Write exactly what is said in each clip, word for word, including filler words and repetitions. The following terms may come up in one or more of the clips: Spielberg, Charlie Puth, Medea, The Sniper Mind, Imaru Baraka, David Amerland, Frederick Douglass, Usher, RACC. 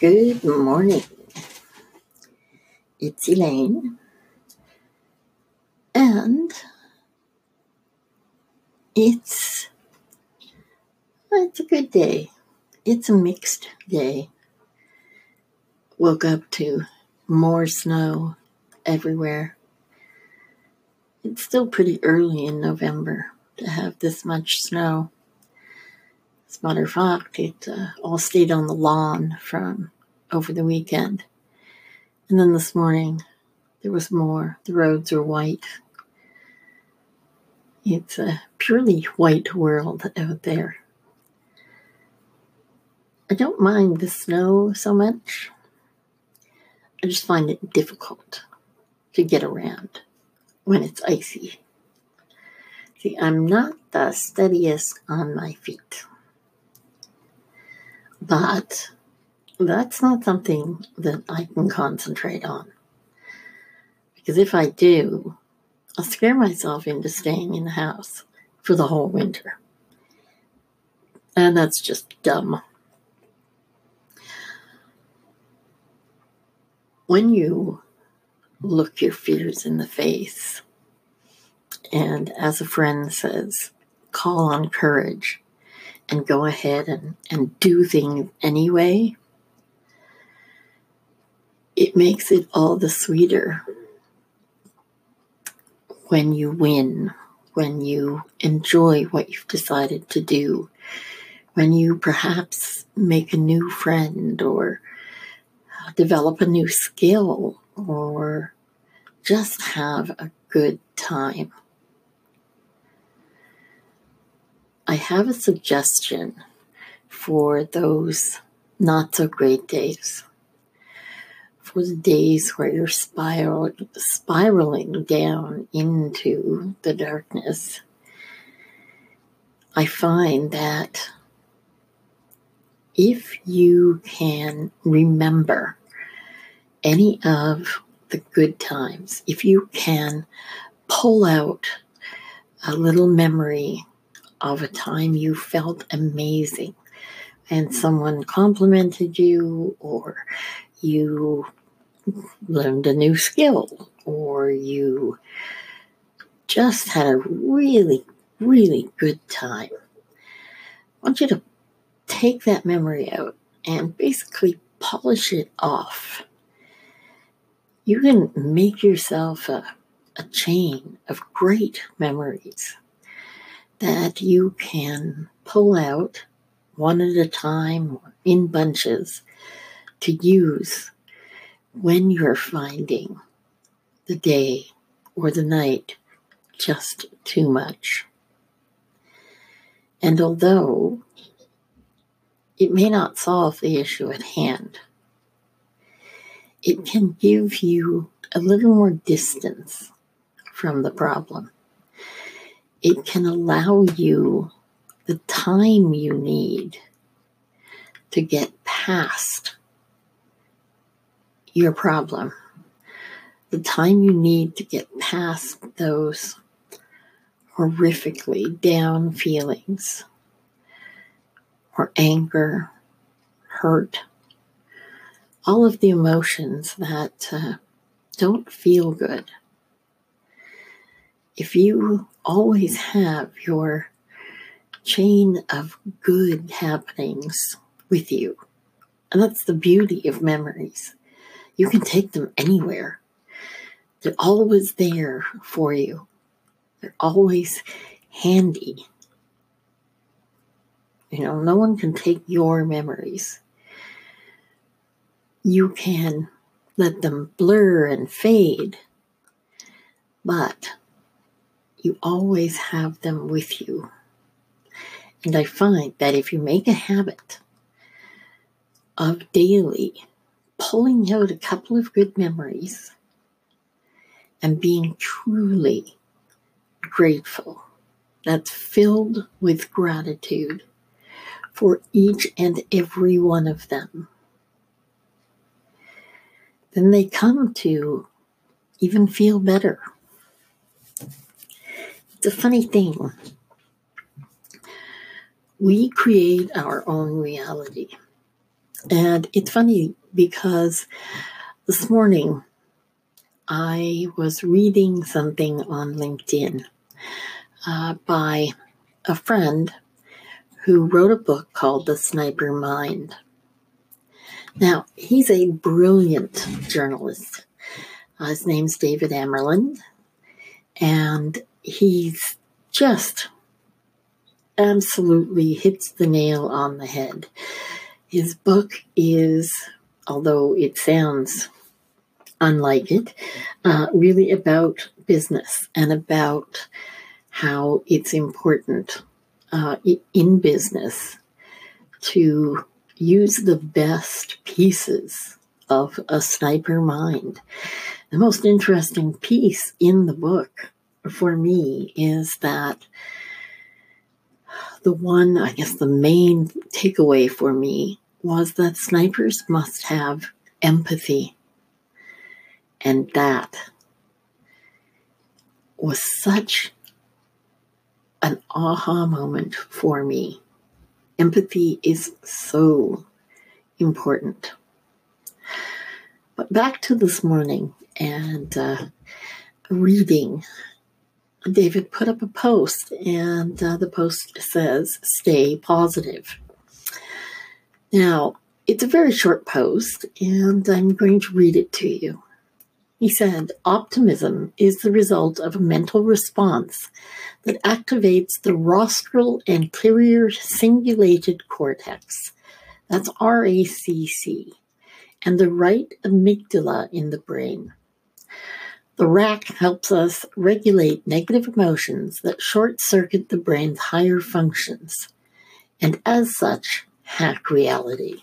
Good morning. It's Elaine, and it's well, it's a good day. It's a mixed day. Woke up to more snow everywhere. It's still pretty early in November to have this much snow. As a matter of fact, it uh, all stayed on the lawn from over the weekend. And then this morning, there was more. The roads are white. It's a purely white world out there. I don't mind the snow so much. I just find it difficult to get around when it's icy. See, I'm not the steadiest on my feet. But that's not something that I can concentrate on. Because if I do, I'll scare myself into staying in the house for the whole winter. And that's just dumb. When you look your fears in the face, and as a friend says, call on courage and go ahead and, and do things anyway, it makes it all the sweeter when you win, when you enjoy what you've decided to do, when you perhaps make a new friend or develop a new skill, or just have a good time. I have a suggestion for those not so great days, for the days where you're spiral, spiraling down into the darkness. I find that if you can remember any of the good times, if you can pull out a little memory of a time you felt amazing and someone complimented you, or you learned a new skill, or you just had a really, really good time, I want you to take that memory out and basically polish it off. You can make yourself a, a chain of great memories that you can pull out one at a time or in bunches to use when you're finding the day or the night just too much. And although it may not solve the issue at hand, it can give you a little more distance from the problem. It can allow you the time you need to get past your problem, the time you need to get past those horrifically down feelings, or anger, hurt, all of the emotions that uh, don't feel good. If you always have your chain of good happenings with you, and that's the beauty of memories, you can take them anywhere. They're always there for you. They're always handy. You know, no one can take your memories. You can let them blur and fade, but you always have them with you. And I find that if you make a habit of daily pulling out a couple of good memories and being truly grateful, that's filled with gratitude for each and every one of them, then they come to even feel better. It's a funny thing. We create our own reality. And it's funny because this morning I was reading something on LinkedIn uh, by a friend who wrote a book called The Sniper Mind. Now, he's a brilliant journalist. Uh, his name's David Amerland, and he's just absolutely hits the nail on the head. His book is, although it sounds unlike it, uh, really about business and about how it's important uh, in business to use the best pieces of a sniper mind. The most interesting piece in the book for me is that the one, I guess the main takeaway for me was that snipers must have empathy. And that was such an aha moment for me. Empathy is so important. But back to this morning and uh, reading, David put up a post, and uh, the post says, "Stay positive." Now, it's a very short post, and I'm going to read it to you. He said, "Optimism is the result of a mental response that activates the rostral anterior cingulate cortex," that's R A C C, "and the right amygdala in the brain. The R A C C helps us regulate negative emotions that short-circuit the brain's higher functions, and as such, hack reality."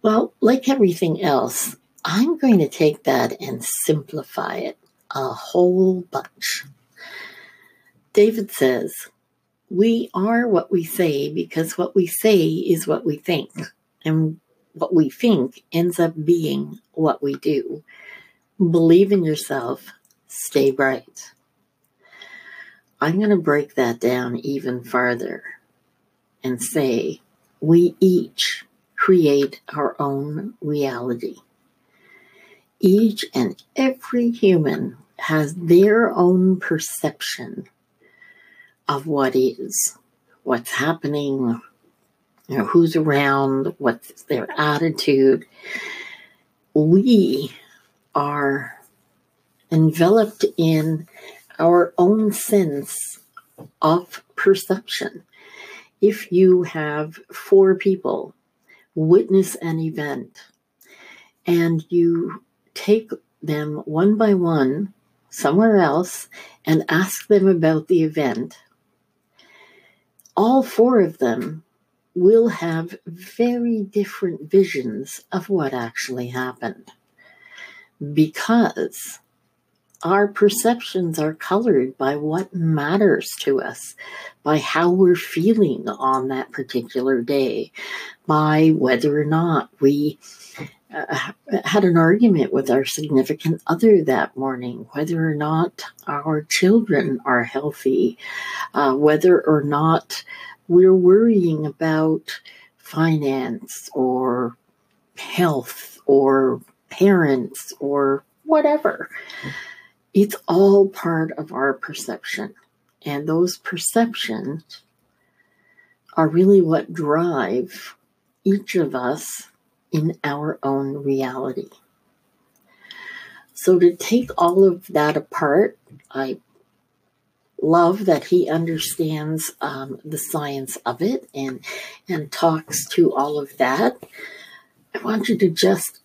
Well, like everything else, I'm going to take that and simplify it a whole bunch. David says, "We are what we say because what we say is what we think, and what we think ends up being what we do. Believe in yourself, stay bright." I'm going to break that down even farther and say, we each create our own reality. Each and every human has their own perception of what is, what's happening, you know, who's around, what's their attitude. We are enveloped in our own sense of perception. If you have four people witness an event and you take them one by one somewhere else and ask them about the event, all four of them will have very different visions of what actually happened, because our perceptions are colored by what matters to us, by how we're feeling on that particular day, by whether or not we uh, had an argument with our significant other that morning, whether or not our children are healthy, uh, whether or not we're worrying about finance or health or parents or whatever. It's all part of our perception. And those perceptions are really what drive each of us in our own reality. So to take all of that apart, I love that he understands um, the science of it and, and talks to all of that. I want you to just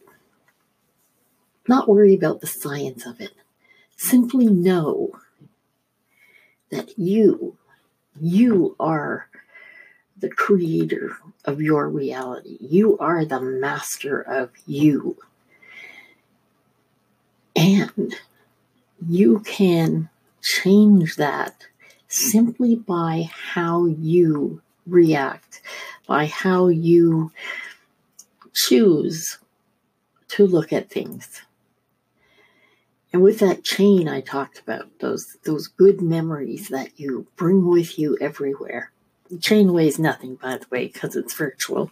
not worry about the science of it. Simply know that you, you are the creator of your reality. You are the master of you. And you can change that simply by how you react, by how you choose to look at things. And with that chain I talked about, those those good memories that you bring with you everywhere. The chain weighs nothing, by the way, because it's virtual.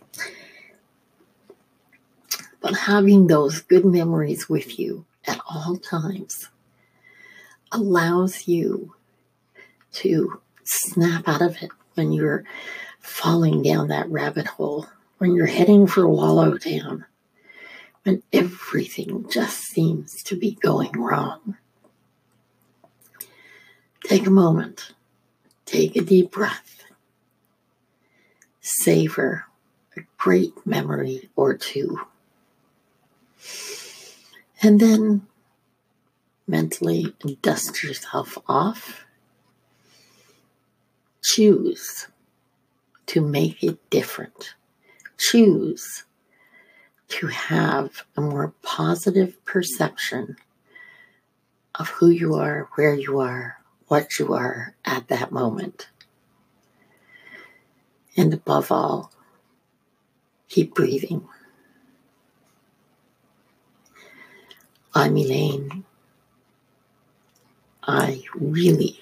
But having those good memories with you at all times allows you to snap out of it when you're falling down that rabbit hole, when you're heading for wallow down, when everything just seems to be going wrong. Take a moment. Take a deep breath. Savor a great memory or two. And then mentally dust yourself off. Choose to make it different. Choose to have a more positive perception of who you are, where you are, what you are at that moment. And above all, keep breathing. I'm Elaine. I really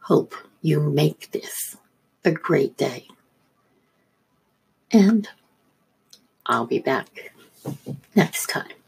hope you make this a great day. And I'll be back next time.